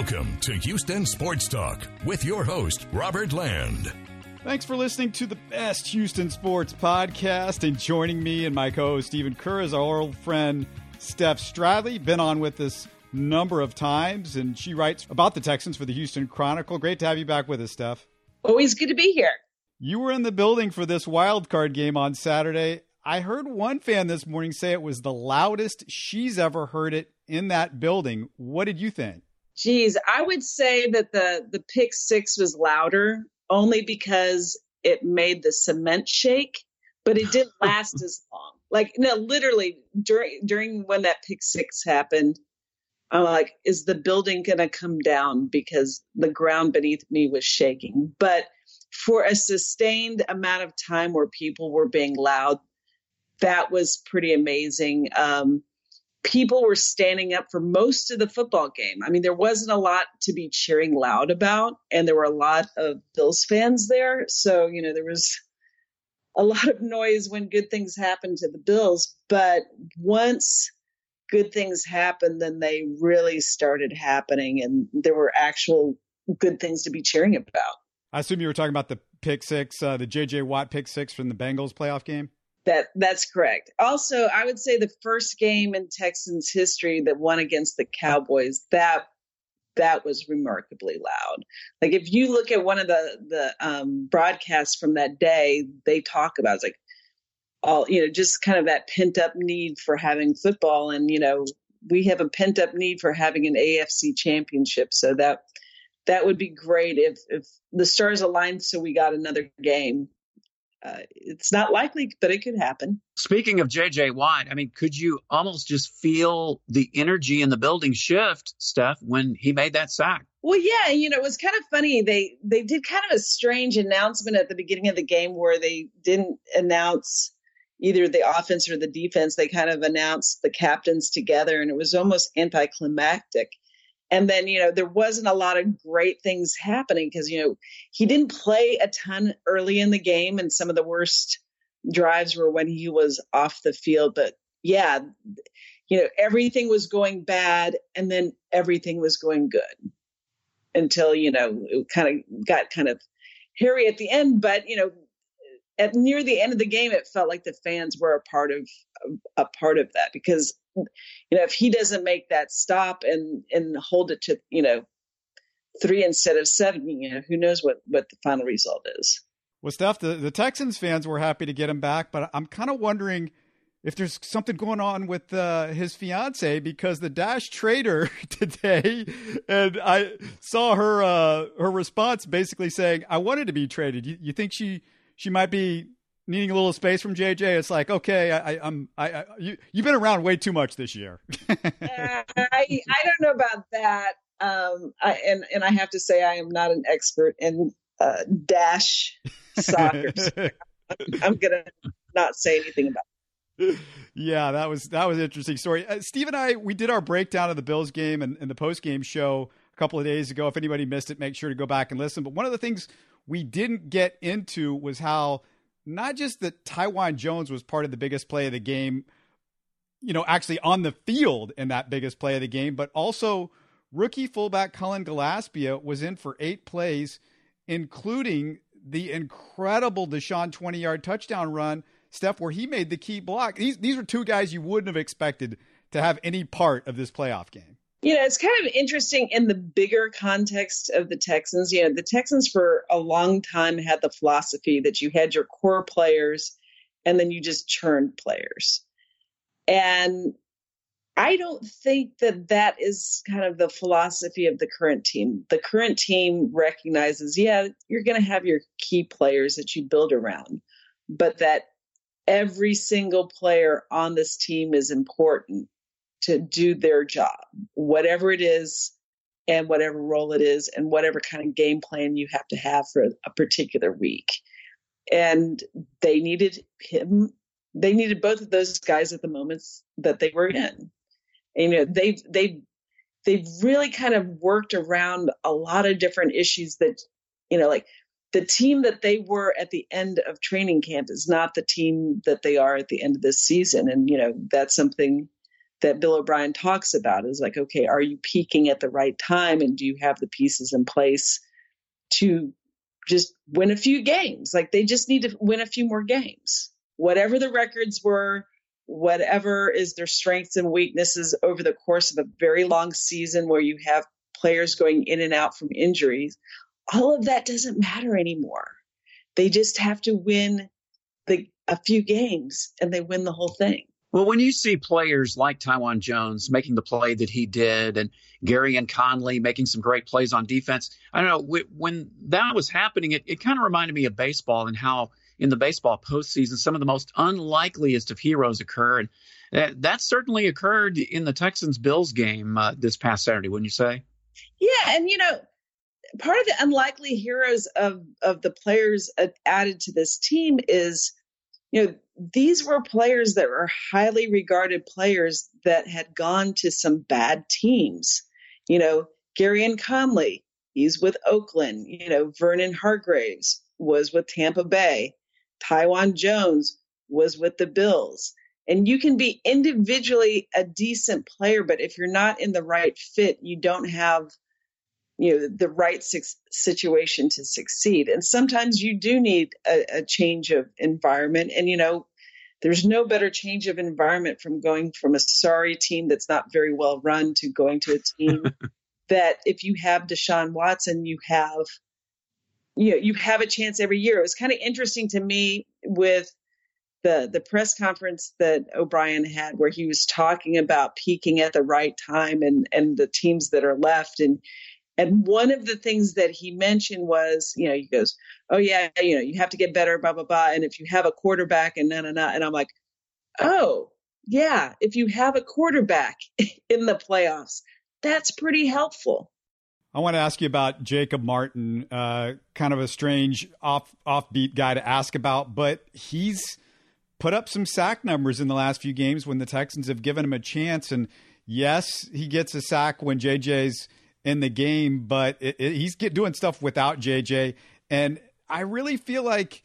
Welcome to Houston Sports Talk with your host, Robert Land. Thanks for listening to the best Houston sports podcast. And joining me and my co-host, Stephen Kerr, is our old friend, Steph Stradley. Been on with us a number of times, and she writes about the Texans for the Houston Chronicle. Great to have you back with us, Steph. Always good to be here. You were in the building for this wild card game on Saturday. I heard one fan this morning say it was the loudest she's ever heard it in that building. What did you think? Geez, I would say that the pick six was louder. Only because it made the cement shake, but it didn't last as long. Like, no, literally during when that pick six happened, I'm like, is the building going to come down? Because the ground beneath me was shaking. But for a sustained amount of time where people were being loud, that was pretty amazing. People were standing up for most of the football game. I mean, there wasn't a lot to be cheering loud about, and there were a lot of Bills fans there. So, you know, there was a lot of noise when good things happened to the Bills. But once good things happened, then they really started happening, and there were actual good things to be cheering about. I assume you were talking about the pick six, the JJ Watt pick six from the Bengals playoff game? That's correct. Also, I would say the first game in Texans history that won against the Cowboys, that was remarkably loud. Like, if you look at one of the broadcasts from that day, they talk about it's like all, you know, just kind of that pent up need for having football. And, you know, we have a pent up need for having an AFC championship. So that would be great if the stars aligned. So we got another game. It's not likely, but it could happen. Speaking of J.J. Watt, I mean, could you almost just feel the energy in the building shift, Steph, when he made that sack? Well, yeah, you know, it was kind of funny. They did kind of a strange announcement at the beginning of the game where they didn't announce either the offense or the defense. They kind of announced the captains together, and it was almost anticlimactic. And then, you know, there wasn't a lot of great things happening because, you know, he didn't play a ton early in the game. And some of the worst drives were when he was off the field. But, yeah, you know, everything was going bad and then everything was going good until, you know, it kind of got kind of hairy at the end. But, you know, near the end of the game, it felt like the fans were a part of that because, you know, if he doesn't make that stop and hold it to, you know, 3 instead of 7, you know, who knows what the final result is. Well, Steph, the Texans fans were happy to get him back, but I'm kind of wondering if there's something going on with his fiance, because the Dash Trader today, and I saw her response basically saying, I wanted to be traded. You think she might be needing a little space from JJ? It's like, okay, you've been around way too much this year. I don't know about that. And I have to say, I am not an expert in dash soccer. So I'm going to not say anything about it. Yeah, that was an interesting story. Steve and I, we did our breakdown of the Bills game and the post-game show a couple of days ago. If anybody missed it, make sure to go back and listen. But one of the things we didn't get into was how not just that Taiwan Jones was part of the biggest play of the game, you know, actually on the field in that biggest play of the game, but also rookie fullback Cullen Gillaspia was in for 8 plays, including the incredible Deshaun 20-yard touchdown run, Steph, where he made the key block. These were two guys you wouldn't have expected to have any part of this playoff game. You know, it's kind of interesting in the bigger context of the Texans. You know, the Texans for a long time had the philosophy that you had your core players and then you just churned players. And I don't think that is kind of the philosophy of the current team. The current team recognizes, yeah, you're going to have your key players that you build around, but that every single player on this team is important to do their job, whatever it is and whatever role it is and whatever kind of game plan you have to have for a particular week. And they needed him. They needed both of those guys at the moments that they were in. And, you know, they've really kind of worked around a lot of different issues that, you know, like the team that they were at the end of training camp is not the team that they are at the end of this season. And, you know, that's something that Bill O'Brien talks about is like, okay, are you peaking at the right time? And do you have the pieces in place to just win a few games? Like, they just need to win a few more games. Whatever the records were, whatever is their strengths and weaknesses over the course of a very long season where you have players going in and out from injuries, all of that doesn't matter anymore. They just have to win a few games, and they win the whole thing. Well, when you see players like Taiwan Jones making the play that he did, and Gareon Conley making some great plays on defense, I don't know, when that was happening, it kind of reminded me of baseball and how in the baseball postseason, some of the most unlikeliest of heroes occur. And that certainly occurred in the Texans-Bills game this past Saturday, wouldn't you say? Yeah, and, you know, part of the unlikely heroes of the players added to this team is, you know, these were players that were highly regarded players that had gone to some bad teams. You know, Gareon Conley, he's with Oakland. You know, Vernon Hargreaves was with Tampa Bay. Taiwan Jones was with the Bills. And you can be individually a decent player, but if you're not in the right fit, you don't have, you know, the right situation to succeed. And sometimes you do need a change of environment. And, you know, there's no better change of environment from going from a sorry team that's not very well run to going to a team that if you have Deshaun Watson, you have a chance every year. It was kind of interesting to me with the press conference that O'Brien had, where he was talking about peaking at the right time and the teams that are left. And one of the things that he mentioned was, you know, he goes, oh, yeah, you know, you have to get better, blah, blah, blah. And if you have a quarterback and And I'm like, oh, yeah, if you have a quarterback in the playoffs, that's pretty helpful. I want to ask you about Jacob Martin, kind of a strange offbeat guy to ask about, but he's put up some sack numbers in the last few games when the Texans have given him a chance. And yes, he gets a sack when JJ's in the game, but he's doing stuff without JJ. And I really feel like,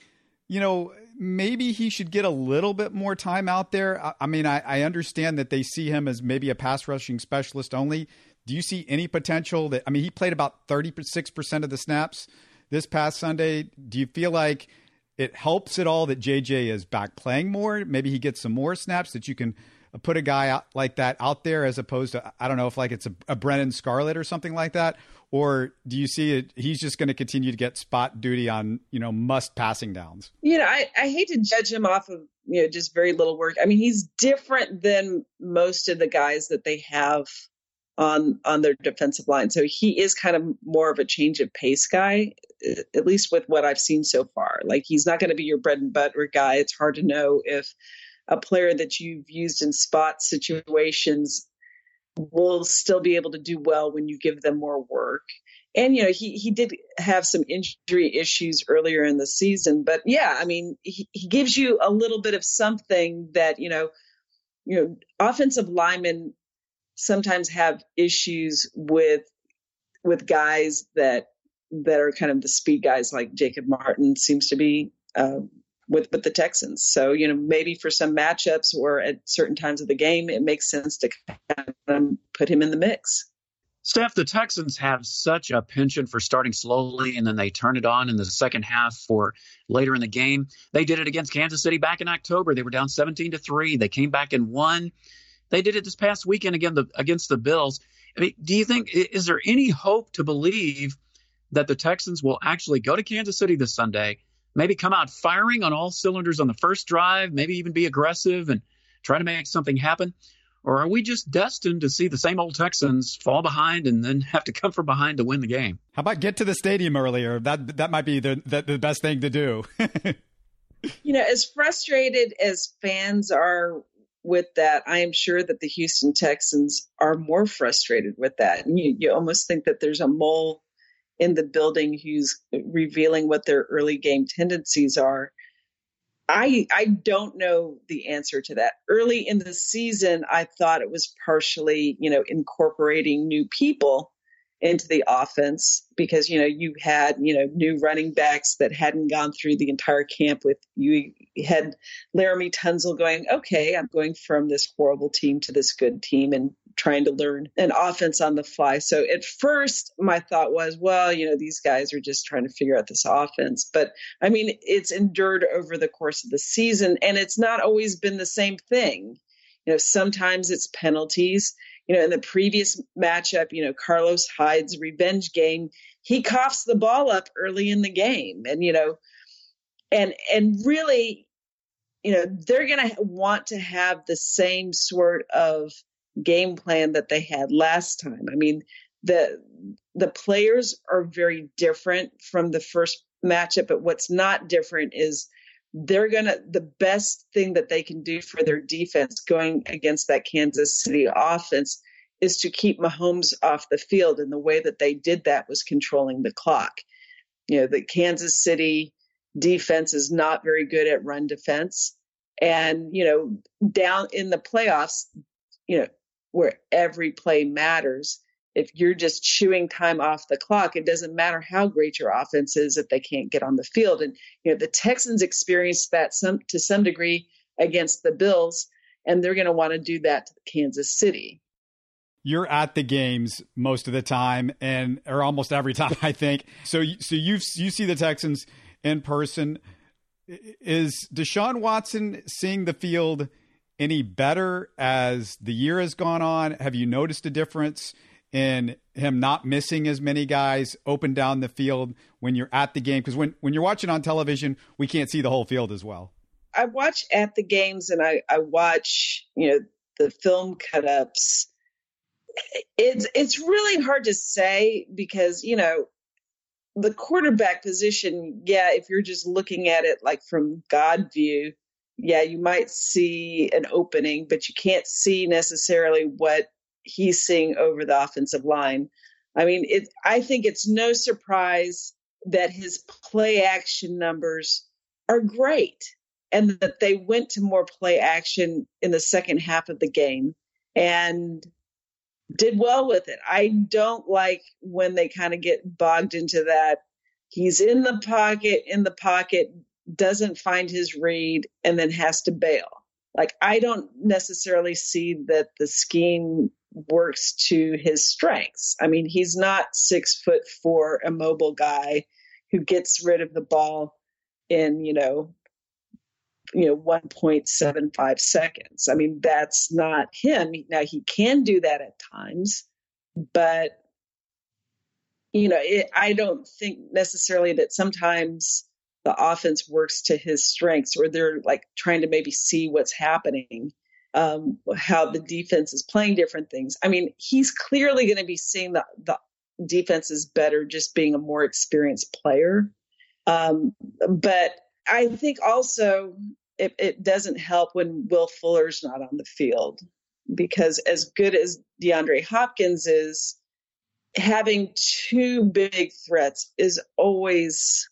you know, maybe he should get a little bit more time out there. I mean, I understand that they see him as maybe a pass rushing specialist only. Do you see any potential that, I mean, he played about 36% of the snaps this past Sunday. Do you feel like it helps at all that JJ is back playing more? Maybe he gets some more snaps, that you can put a guy out like that out there, as opposed to, I don't know if like it's a Brennan Scarlett or something like that, or do you see it? He's just going to continue to get spot duty on, you know, must passing downs. You know, I hate to judge him off of, you know, just very little work. I mean, he's different than most of the guys that they have on their defensive line. So he is kind of more of a change of pace guy, at least with what I've seen so far. Like, he's not going to be your bread and butter guy. It's hard to know if a player that you've used in spot situations will still be able to do well when you give them more work. And, you know, he did have some injury issues earlier in the season, but yeah, I mean, he gives you a little bit of something that, you know, offensive linemen sometimes have issues with guys that are kind of the speed guys, like Jacob Martin seems to be, with the Texans. So, you know, maybe for some matchups or at certain times of the game, it makes sense to kind of put him in the mix. Steph, the Texans have such a penchant for starting slowly, and then they turn it on in the second half for later in the game. They did it against Kansas City back in October. They were down 17-3. They came back and won. They did it this past weekend against the Bills. I mean, do you think, is there any hope to believe that the Texans will actually go to Kansas City this Sunday, maybe come out firing on all cylinders on the first drive, maybe even be aggressive and try to make something happen? Or are we just destined to see the same old Texans fall behind and then have to come from behind to win the game? How about get to the stadium earlier? That might be the best thing to do. You know, as frustrated as fans are with that, I am sure that the Houston Texans are more frustrated with that. And you almost think that there's a mole in the building who's revealing what their early game tendencies are. I don't know the answer to that. Early in the season, I thought it was partially, you know, incorporating new people into the offense because, you know, you had, you know, new running backs that hadn't gone through the entire camp with you. You had Laramie Tunzel going, okay, I'm going from this horrible team to this good team and trying to learn an offense on the fly. So at first my thought was, well, you know, these guys are just trying to figure out this offense. But I mean, it's endured over the course of the season, and it's not always been the same thing. You know, sometimes it's penalties. You know, in the previous matchup, you know, Carlos Hyde's revenge game, he coughs the ball up early in the game. And, you know, and really, you know, they're going to want to have the same sort of game plan that they had last time. I mean, the players are very different from the first matchup, but what's not different is they're going to, the best thing that they can do for their defense going against that Kansas City offense is to keep Mahomes off the field. And the way that they did that was controlling the clock. You know, the Kansas City defense is not very good at run defense. And, you know, down in the playoffs, you know, where every play matters, if you're just chewing time off the clock, it doesn't matter how great your offense is if they can't get on the field. And, you know, the Texans experienced that to some degree against the Bills, and they're going to want to do that to Kansas City. You're at the games most of the time, and or almost every time, I think. So you see the Texans in person. Is Deshaun Watson seeing the field any better as the year has gone on? Have you noticed a difference in him not missing as many guys open down the field when you're at the game? Because when you're watching on television, we can't see the whole field as well. I watch at the games, and I watch, you know, the film cut-ups. It's really hard to say because, you know, the quarterback position, yeah, if you're just looking at it like from God view, yeah, you might see an opening, but you can't see necessarily what he's seeing over the offensive line. I mean, I think it's no surprise that his play action numbers are great and that they went to more play action in the second half of the game and did well with it. I don't like when they kind of get bogged into that. He's in the pocket, doesn't find his read, and then has to bail. Like, I don't necessarily see that the scheme works to his strengths. I mean, he's not 6'4", immobile guy who gets rid of the ball in, you know, 1.75 seconds. I mean, that's not him. Now, he can do that at times, but, you know, I don't think necessarily that sometimes the offense works to his strengths, or they're like trying to maybe see what's happening. How the defense is playing different things. I mean, he's clearly going to be seeing the defense is better just being a more experienced player. But I think also it doesn't help when Will Fuller's not on the field, because as good as DeAndre Hopkins is, having two big threats is always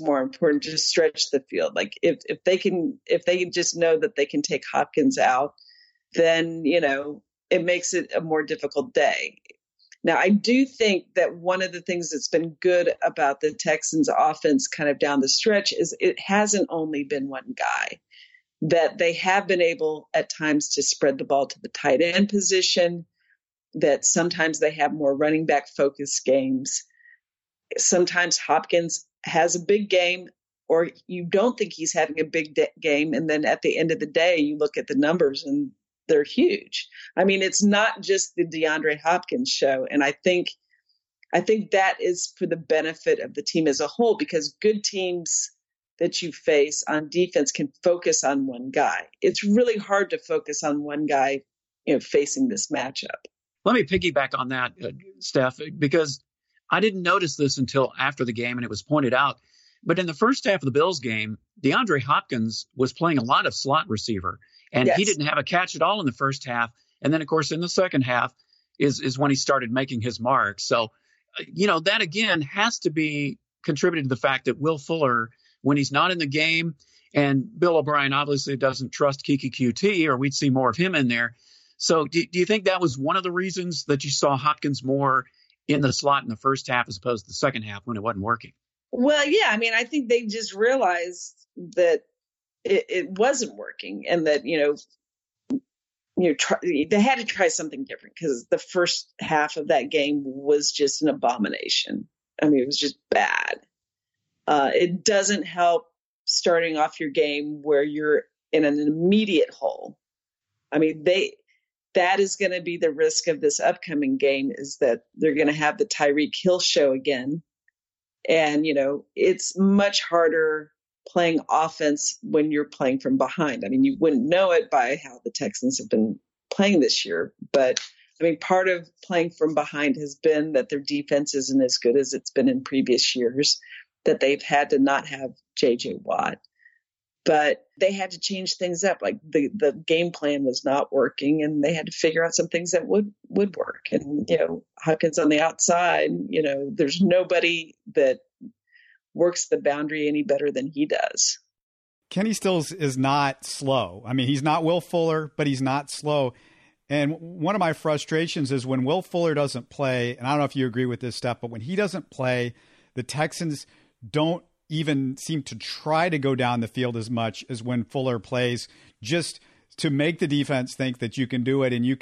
more important to stretch the field. Like if they just know that they can take Hopkins out, then, you know, it makes it a more difficult day. Now, I do think that one of the things that's been good about the Texans offense kind of down the stretch is it hasn't only been one guy, that they have been able at times to spread the ball to the tight end position, that sometimes they have more running back focused games. Sometimes Hopkins has a big game, or you don't think he's having a big game. And then at the end of the day, you look at the numbers and they're huge. I mean, it's not just the DeAndre Hopkins show. And I think that is for the benefit of the team as a whole, because good teams that you face on defense can focus on one guy. It's really hard to focus on one guy, you know, facing this matchup. Let me piggyback on that, Steph, because I didn't notice this until after the game, and it was pointed out. But in the first half of the Bills game, DeAndre Hopkins was playing a lot of slot receiver, and yes, he didn't have a catch at all in the first half. And then, of course, in the second half is when he started making his mark. So, you know, that, again, has to be contributed to the fact that Will Fuller, when he's not in the game, and Bill O'Brien obviously doesn't trust Keke Coutee, or we'd see more of him in there. So do you think that was one of the reasons that you saw Hopkins more in the slot in the first half as opposed to the second half when it wasn't working? Well, yeah, I mean, I think they just realized that it wasn't working and that, they had to try something different because the first half of that game was just an abomination. I mean, it was just bad. It doesn't help starting off your game where you're in an immediate hole. I mean, that is going to be the risk of this upcoming game is that they're going to have the Tyreek Hill show again. And, it's much harder playing offense when you're playing from behind. I mean, you wouldn't know it by how the Texans have been playing this year. But, I mean, part of playing from behind has been that their defense isn't as good as it's been in previous years, that they've had to not have JJ Watt. But they had to change things up. Like the game plan was not working, and they had to figure out some things that would work. And, Hopkins on the outside, there's nobody that works the boundary any better than he does. Kenny Stills is not slow. I mean, he's not Will Fuller, but he's not slow. And one of my frustrations is when Will Fuller doesn't play, and I don't know if you agree with this, Steph, but when he doesn't play, the Texans don't even seem to try to go down the field as much as when Fuller plays, just to make the defense think that you can do it and you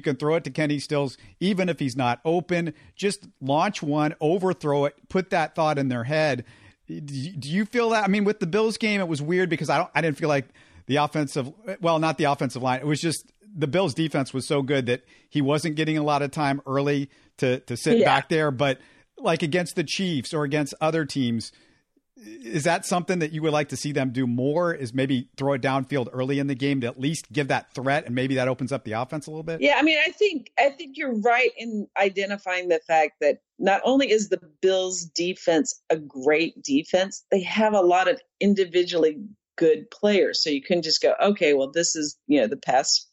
can throw it to Kenny Stills, even if he's not open. Just launch one, overthrow it, put that thought in their head. Do you feel that? I mean, with the Bills game, it was weird because I didn't feel like not the offensive line. It was just the Bills defense was so good that he wasn't getting a lot of time early to sit back there. But like against the Chiefs or against other teams, is that something that you would like to see them do more, is maybe throw it downfield early in the game to at least give that threat, and maybe that opens up the offense a little bit? Yeah, I mean, I think you're right in identifying the fact that not only is the Bills defense a great defense, they have a lot of individually good players. So you can just go, okay, well, this is, the pass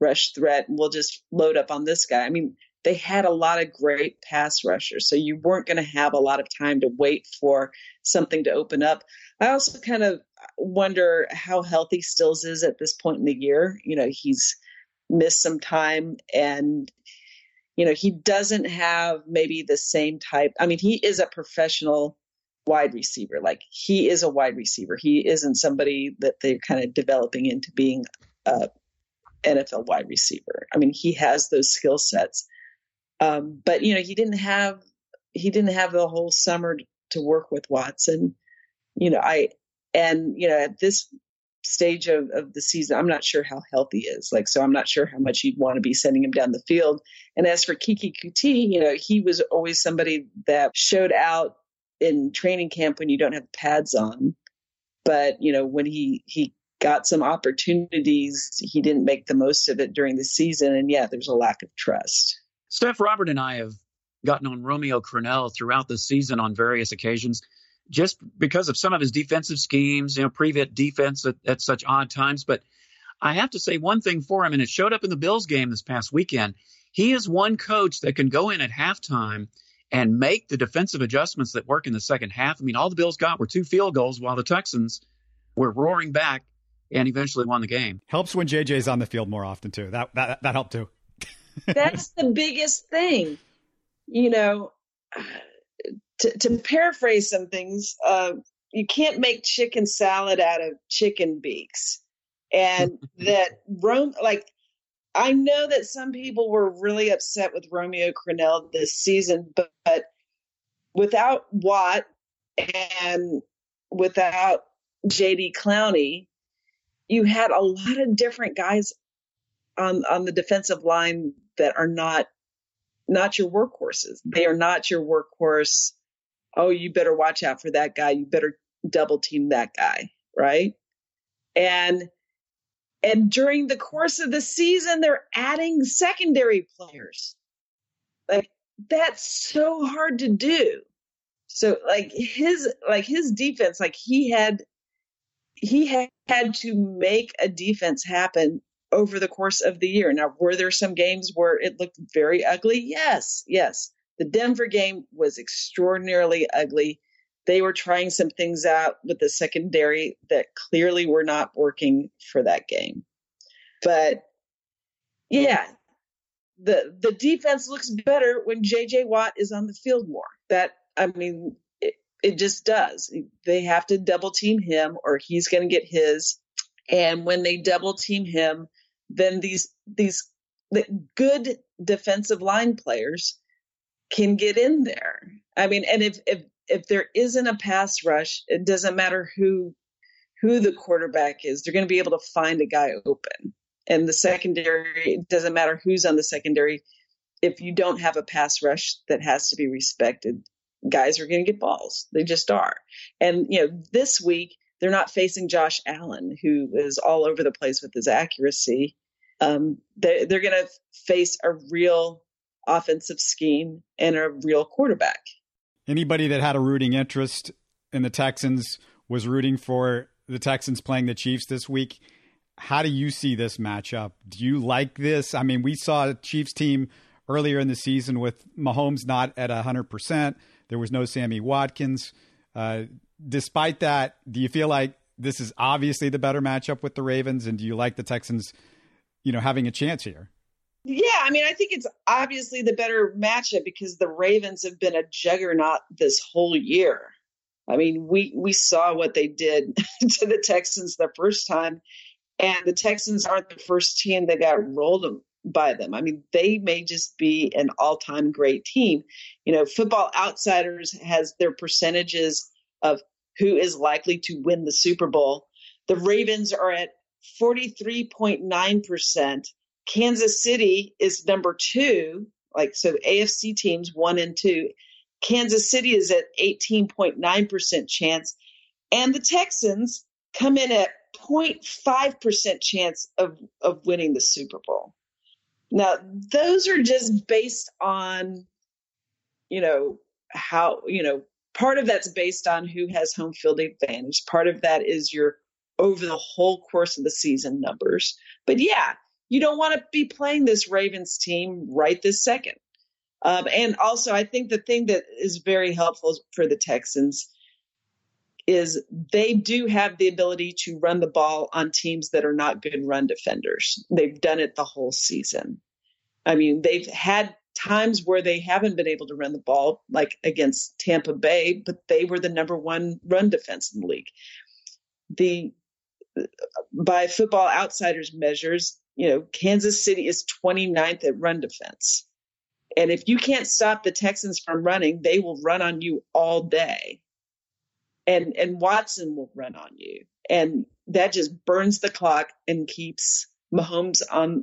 rush threat, and we'll just load up on this guy. I mean, they had a lot of great pass rushers, so you weren't going to have a lot of time to wait for something to open up. I also kind of wonder how healthy Stills is at this point in the year. He's missed some time, and, he doesn't have maybe the same type. I mean, he is a professional wide receiver. Like, he is a wide receiver. He isn't somebody that they're kind of developing into being an NFL wide receiver. I mean, he has those skill sets. But, he didn't have the whole summer to work with Watson. At this stage of the season, I'm not sure how healthy he is. So I'm not sure how much you'd want to be sending him down the field. And as for Keke Coutee, he was always somebody that showed out in training camp when you don't have pads on. But, when he got some opportunities, he didn't make the most of it during the season. And yeah, there's a lack of trust. Steph, Robert and I have gotten on Romeo Crennel throughout the season on various occasions just because of some of his defensive schemes, prevent defense at such odd times. But I have to say one thing for him, and it showed up in the Bills game this past weekend. He is one coach that can go in at halftime and make the defensive adjustments that work in the second half. I mean, all the Bills got were two field goals while the Texans were roaring back and eventually won the game. Helps when JJ's on the field more often, too. That helped, too. That's the biggest thing, to paraphrase some things, you can't make chicken salad out of chicken beaks. And that I know that some people were really upset with Romeo Crennel this season, but without Watt and without J.D. Clowney, you had a lot of different guys on the defensive line that are not your workhorses. They are not your workhorse. Oh, you better watch out for that guy. You better double team that guy, right? And during the course of the season, they're adding secondary players. That's so hard to do. So his defense, he had to make a defense happen over the course of the year. Now, were there some games where it looked very ugly? Yes. The Denver game was extraordinarily ugly. They were trying some things out with the secondary that clearly were not working for that game. But Yeah. The defense looks better when JJ Watt is on the field more. It just does. They have to double team him or he's going to get his. And when they double team him, then the good defensive line players can get in there. I mean, and if there isn't a pass rush, it doesn't matter who the quarterback is. They're going to be able to find a guy open. And the secondary, it doesn't matter who's on the secondary. If you don't have a pass rush that has to be respected, guys are going to get balls. They just are. And, this week they're not facing Josh Allen, who is all over the place with his accuracy. They're going to face a real offensive scheme and a real quarterback. Anybody that had a rooting interest in the Texans was rooting for the Texans playing the Chiefs this week. How do you see this matchup? Do you like this? I mean, we saw a Chiefs team earlier in the season with Mahomes not at 100%. There was no Sammy Watkins. Despite that, do you feel like this is obviously the better matchup with the Ravens? And do you like the Texans, having a chance here? Yeah, I think it's obviously the better matchup because the Ravens have been a juggernaut this whole year. We saw what they did to the Texans the first time. And the Texans aren't the first team that got rolled by them. They may just be an all-time great team. Football Outsiders has their percentages of who is likely to win the Super Bowl. The Ravens are at 43.9%. Kansas City is number 2. AFC teams 1 and 2. Kansas City is at 18.9% chance. And the Texans come in at 0.5% chance of winning the Super Bowl. Now, those are just based on, part of that's based on who has home field advantage. Part of that is your over the whole course of the season numbers. But yeah, you don't want to be playing this Ravens team right this second. And also, I think the thing that is very helpful for the Texans is they do have the ability to run the ball on teams that are not good run defenders. They've done it the whole season. They've had times where they haven't been able to run the ball, like against Tampa Bay, but they were the number 1 run defense in the league. By Football Outsiders measures, Kansas City is 29th at run defense. And if you can't stop the Texans from running, they will run on you all day. And Watson will run on you. And that just burns the clock and keeps Mahomes on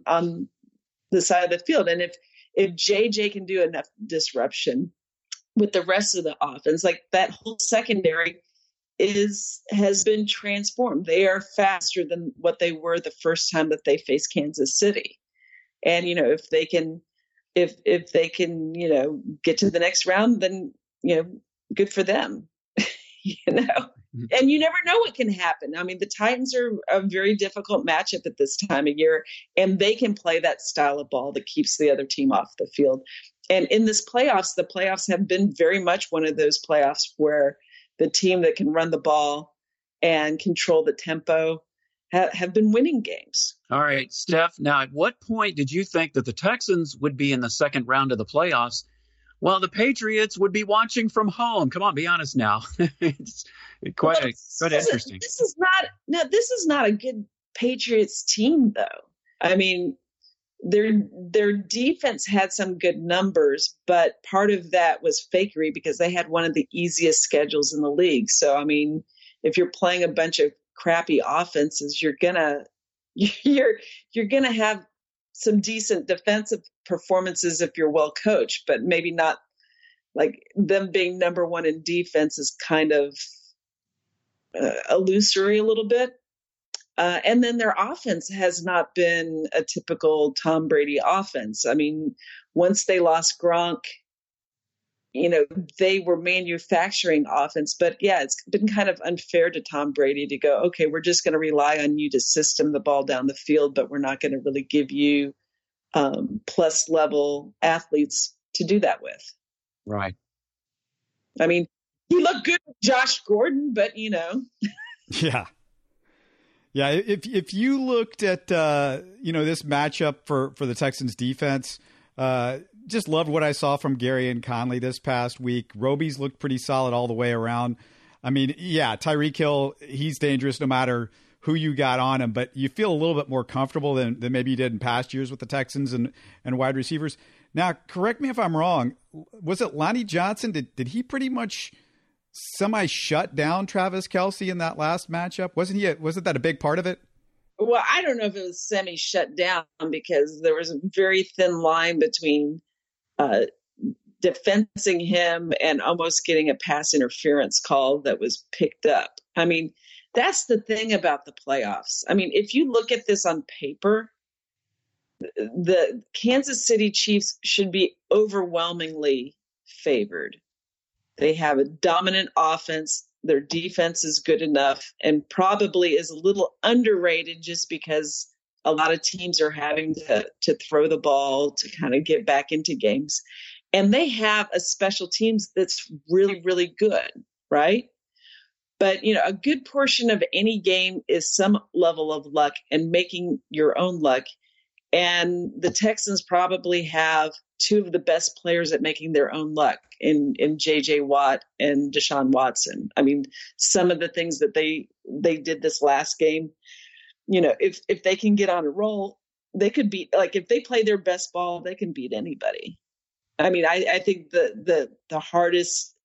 the side of the field. And if JJ can do enough disruption with the rest of the offense, that whole secondary has been transformed. They are faster than what they were the first time that they faced Kansas City. And, if they can get to the next round, then, good for them. And you never know what can happen. The Titans are a very difficult matchup at this time of year, and they can play that style of ball that keeps the other team off the field. And in this playoffs, the playoffs have been very much one of those playoffs where the team that can run the ball and control the tempo have been winning games. All right, Steph. Now, at what point did you think that the Texans would be in the second round of the playoffs? Well, the Patriots would be watching from home. Come on, be honest now. It's quite interesting. This is not a good Patriots team, though. Their defense had some good numbers, but part of that was fakery because they had one of the easiest schedules in the league. So, if you're playing a bunch of crappy offenses, you're gonna have some decent defensive performances if you're well coached, but maybe not. Like them being number 1 in defense is kind of illusory a little bit. And then their offense has not been a typical Tom Brady offense. Once they lost Gronk, they were manufacturing offense, but yeah, it's been kind of unfair to Tom Brady to go, okay, we're just going to rely on you to system the ball down the field, but we're not going to really give you plus level athletes to do that with. Right. He looked good with Josh Gordon, but yeah. Yeah, if you looked at this matchup for the Texans defense, just loved what I saw from Gareon Conley this past week. Roby's looked pretty solid all the way around. I mean, yeah, Tyreek Hill, he's dangerous no matter who you got on him, but you feel a little bit more comfortable than maybe you did in past years with the Texans and wide receivers. Now, correct me if I'm wrong. Was it Lonnie Johnson? Did he pretty much semi-shut down Travis Kelce in that last matchup? Wasn't that a big part of it? Well, I don't know if it was semi-shut down because there was a very thin line between defensing him and almost getting a pass interference call that was picked up. I mean, that's the thing about the playoffs. I mean, if you look at this on paper, the Kansas City Chiefs should be overwhelmingly favored. They have a dominant offense. Their defense is good enough and probably is a little underrated just because a lot of teams are having to throw the ball to kind of get back into games. And they have a special teams that's really, really good, right? But, you know, a good portion of any game is some level of luck and making your own luck. And the Texans probably have two of the best players at making their own luck in JJ Watt and Deshaun Watson. I mean, some of the things that they did this last game, you know, if they can get on a roll, they could beat, like if they play their best ball, they can beat anybody. I mean, I think the hardest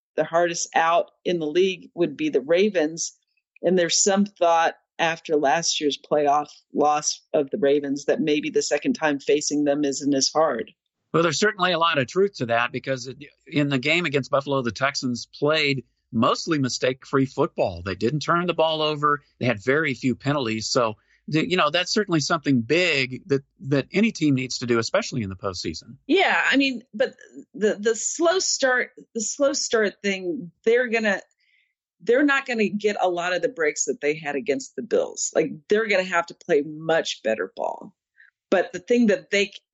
out in the league would be the Ravens. And there's some thought after last year's playoff loss of the Ravens that maybe the second time facing them isn't as hard. Well, there's certainly a lot of truth to that because in the game against Buffalo, the Texans played mostly mistake-free football. They didn't turn the ball over. They had very few penalties. So, you know, that's certainly something big that any team needs to do, especially in the postseason. Yeah, I mean, but the slow start thing, they're not going to get a lot of the breaks that they had against the Bills. Like they're going to have to play much better ball. But the thing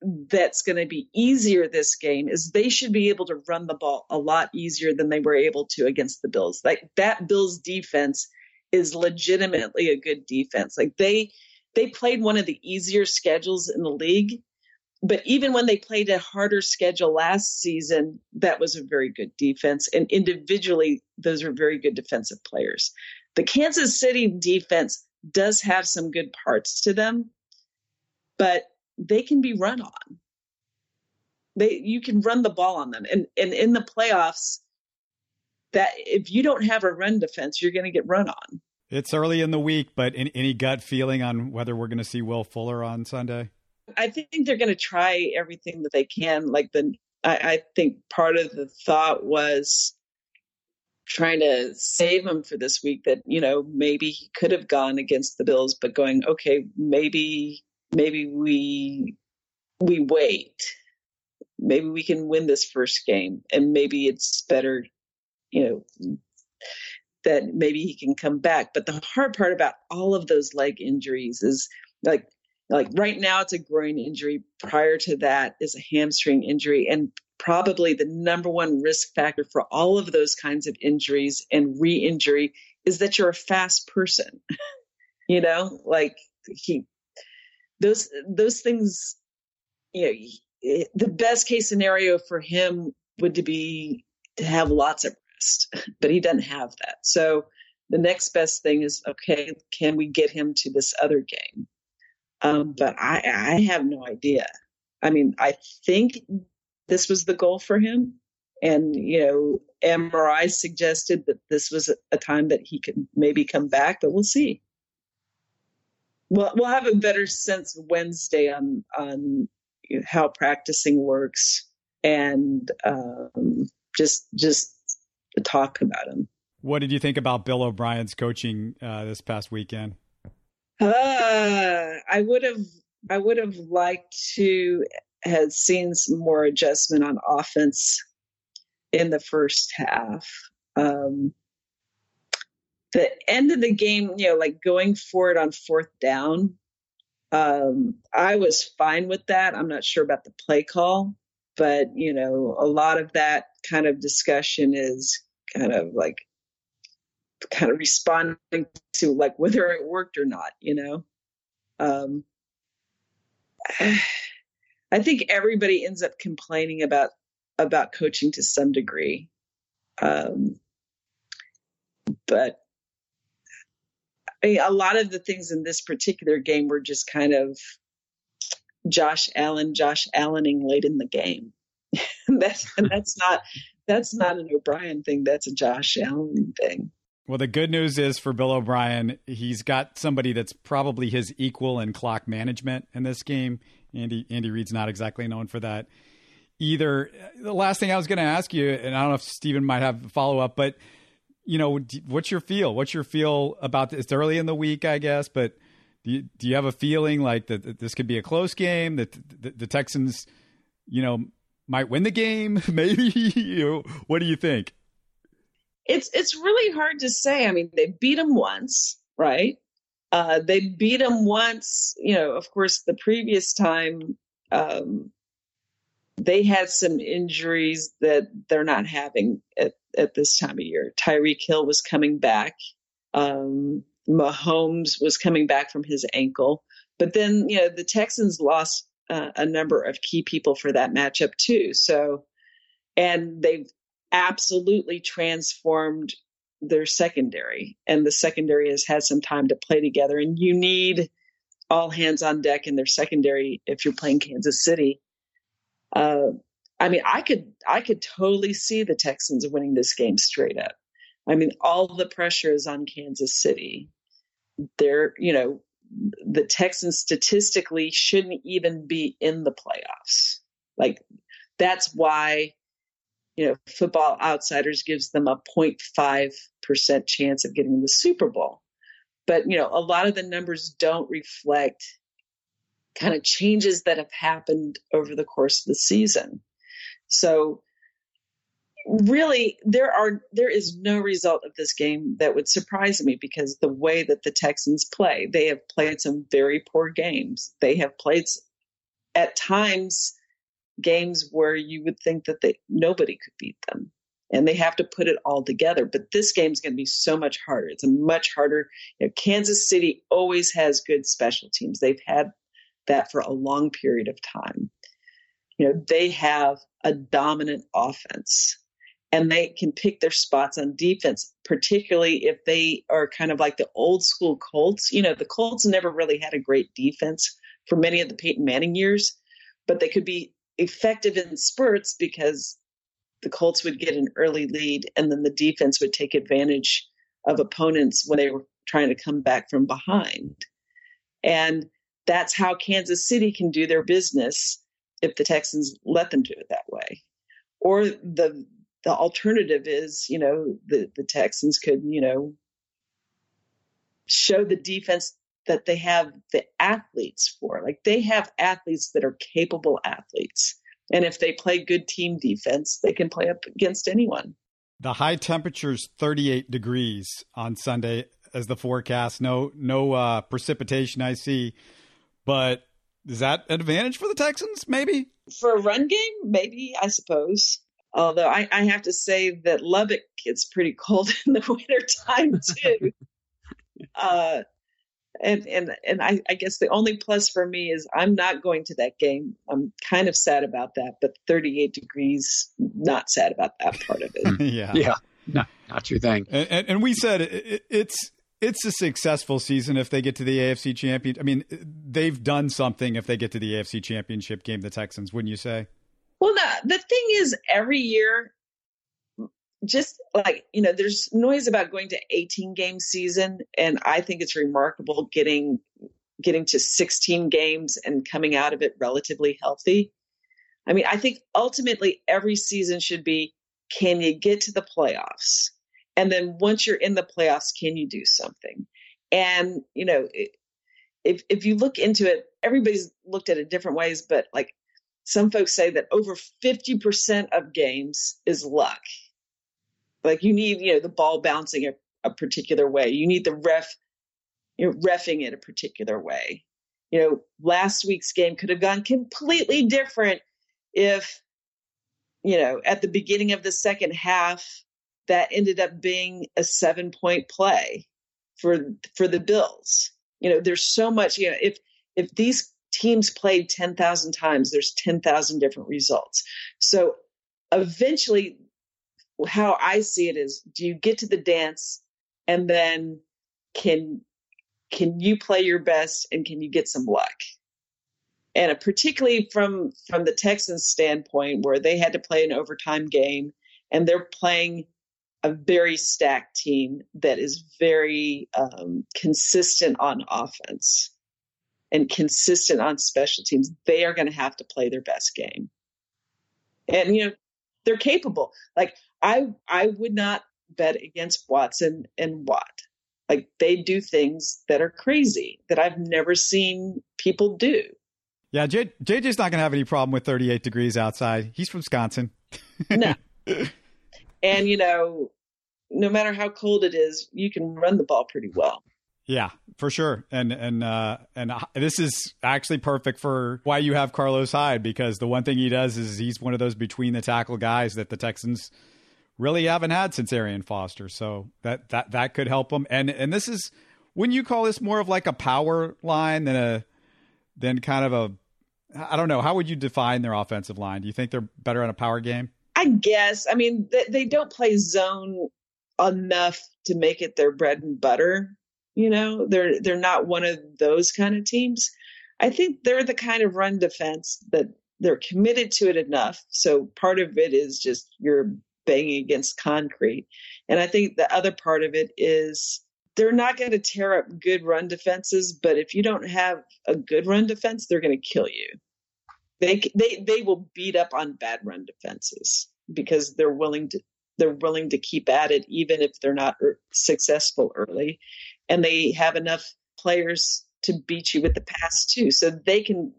that's going to be easier this game is they should be able to run the ball a lot easier than they were able to against the Bills. Like that Bills defense is legitimately a good defense. Like they played one of the easier schedules in the league, but even when they played a harder schedule last season, that was a very good defense. And individually, those are very good defensive players. The Kansas City defense does have some good parts to them, but they can be run on. You can run the ball on them. And in the playoffs, that if you don't have a run defense, you're going to get run on. It's early in the week, but any gut feeling on whether we're going to see Will Fuller on Sunday? I think they're going to try everything that they can. Like I think part of the thought was trying to save him for this week that, you know, maybe he could have gone against the Bills, but going, okay, maybe we wait. Maybe we can win this first game and maybe it's better, you know, that maybe he can come back. But the hard part about all of those leg injuries is like right now it's a groin injury. Prior to that is a hamstring injury. And probably the number one risk factor for all of those kinds of injuries and re-injury is that you're a fast person, you know, like those things, you know, the best case scenario for him would to have lots of but he doesn't have that. So the next best thing is, okay, can we get him to this other game? But I have no idea. I mean, I think this was the goal for him. And, you know, MRI suggested that this was a time that he could maybe come back, but we'll see. We'll have a better sense Wednesday on you know, how practicing works and just to talk about him. What did you think about Bill O'Brien's coaching this past weekend? I would have liked to have seen some more adjustment on offense in the first half. The end of the game, you know, like going for it on fourth down, I was fine with that. I'm not sure about the play call, but you know, a lot of that kind of discussion is kind of like kind of responding to, like, whether it worked or not, you know. I think everybody ends up complaining about coaching to some degree. But I mean, a lot of the things in this particular game were just kind of Josh Allening late in the game. That's not an O'Brien thing. That's a Josh Allen thing. Well, the good news is for Bill O'Brien, he's got somebody that's probably his equal in clock management in this game. Andy Reid's not exactly known for that either. The last thing I was going to ask you, and I don't know if Stephen might have a follow up, but you know, what's your feel? What's your feel about this? It's early in the week, I guess, but do you have a feeling like that this could be a close game, that the Texans, you know, might win the game? Maybe. You know, what do you think? It's really hard to say. I mean, they beat them once, right? They beat them once. You know, of course, the previous time they had some injuries that they're not having at this time of year. Tyreek Hill was coming back. Mahomes was coming back from his ankle. But then, you know, the Texans lost a number of key people for that matchup too. So, and they've absolutely transformed their secondary, and the secondary has had some time to play together, and you need all hands on deck in their secondary if you're playing Kansas City. I mean, I could totally see the Texans winning this game straight up. I mean, all the pressure is on Kansas City. They're, you know, the Texans statistically shouldn't even be in the playoffs. Like, that's why, you know, Football Outsiders gives them a 0.5% chance of getting the Super Bowl. But, you know, a lot of the numbers don't reflect kind of changes that have happened over the course of the season. So really, there is no result of this game that would surprise me, because the way that the Texans play, they have played some very poor games. They have played at times games where you would think that nobody could beat them, and they have to put it all together. But this game's going to be so much harder. It's a much harder. You know, Kansas City always has good special teams. They've had that for a long period of time. You know, they have a dominant offense, and they can pick their spots on defense, particularly if they are kind of like the old school Colts. You know, the Colts never really had a great defense for many of the Peyton Manning years, but they could be effective in spurts because the Colts would get an early lead, and then the defense would take advantage of opponents when they were trying to come back from behind. And that's how Kansas City can do their business if the Texans let them do it that way. Or the alternative is, you know, the Texans could, you know, show the defense that they have the athletes for. Like, they have athletes that are capable athletes. And if they play good team defense, they can play up against anyone. The high temperature's 38 degrees on Sunday as the forecast. No precipitation I see. But is that an advantage for the Texans? Maybe for a run game, maybe, I suppose. Although I have to say that Lubbock gets pretty cold in the wintertime too. And I guess the only plus for me is I'm not going to that game. I'm kind of sad about that, but 38 degrees, not sad about that part of it. Yeah, no, not your thing. And we said it's a successful season if they get to the AFC Championship. I mean, they've done something if they get to the AFC Championship game, the Texans, wouldn't you say? Well, no, the thing is, every year, just like, you know, there's noise about going to 18-game season, and I think it's remarkable getting to 16 games and coming out of it relatively healthy. I mean, I think ultimately every season should be, can you get to the playoffs? And then once you're in the playoffs, can you do something? And, you know, if you look into it, everybody's looked at it different ways, but like some folks say that over 50% of games is luck. Like, you need, you know, the ball bouncing a particular way. You need the ref, you know, reffing it a particular way. You know, last week's game could have gone completely different if, you know, at the beginning of the second half, that ended up being a 7-point play for the Bills. You know, there's so much, you know, if these teams played 10,000 times, there's 10,000 different results. So eventually how I see it is, do you get to the dance and then can you play your best and can you get some luck? And particularly from the Texans' standpoint, where they had to play an overtime game, and they're playing a very stacked team that is very consistent on offense and consistent on special teams. They are going to have to play their best game. And, you know, they're capable. Like, I would not bet against Watson and Watt. Like, they do things that are crazy that I've never seen people do. Yeah, JJ's not going to have any problem with 38 degrees outside. He's from Wisconsin. No. And, you know, no matter how cold it is, you can run the ball pretty well. Yeah, for sure. And this is actually perfect for why you have Carlos Hyde, because the one thing he does is he's one of those between the tackle guys that the Texans really haven't had since Arian Foster. So that could help him. And this is, wouldn't you call this more of like a power line than kind of a, I don't know, how would you define their offensive line? Do you think they're better on a power game? I guess. I mean, they don't play zone enough to make it their bread and butter. You know, they're not one of those kind of teams. I think they're the kind of run defense that they're committed to it enough. So part of it is just you're banging against concrete. And I think the other part of it is they're not going to tear up good run defenses, but if you don't have a good run defense, they're going to kill you. They will beat up on bad run defenses because they're willing to keep at it even if they're not successful early, and they have enough players to beat you with the pass too. So they can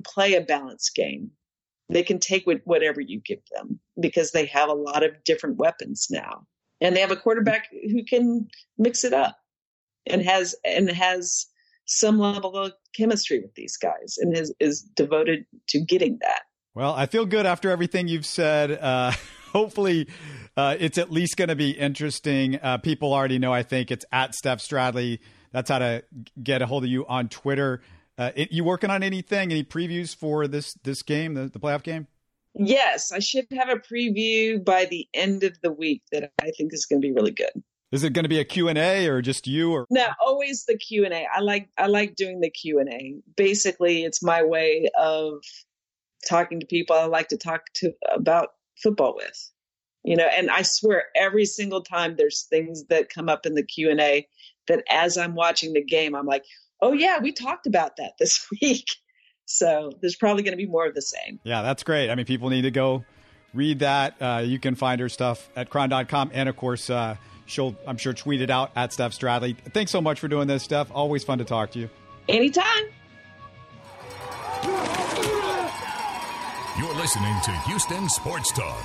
play a balanced game. They can take whatever you give them because they have a lot of different weapons now, and they have a quarterback who can mix it up and has some level of chemistry with these guys and is devoted to getting that. Well, I feel good after everything you've said. Hopefully it's at least going to be interesting. People already know, I think it's at Steph Stradley. That's how to get a hold of you on Twitter. You working on anything, any previews for this game, the playoff game? Yes, I should have a preview by the end of the week that I think is going to be really good. Is it going to be a Q&A or just you? Or no, always the Q&A. I like doing the Q&A. Basically, it's my way of talking to people I like to talk to about football with. You know, and I swear every single time there's things that come up in the Q&A that as I'm watching the game, I'm like, oh yeah, we talked about that this week. So there's probably going to be more of the same. Yeah, that's great. I mean, people need to go read that. You can find her stuff at cron.com. And of course, she'll, I'm sure, tweet it out at Steph Stradley. Thanks so much for doing this, Steph. Always fun to talk to you. Anytime. You're listening to Houston Sports Talk.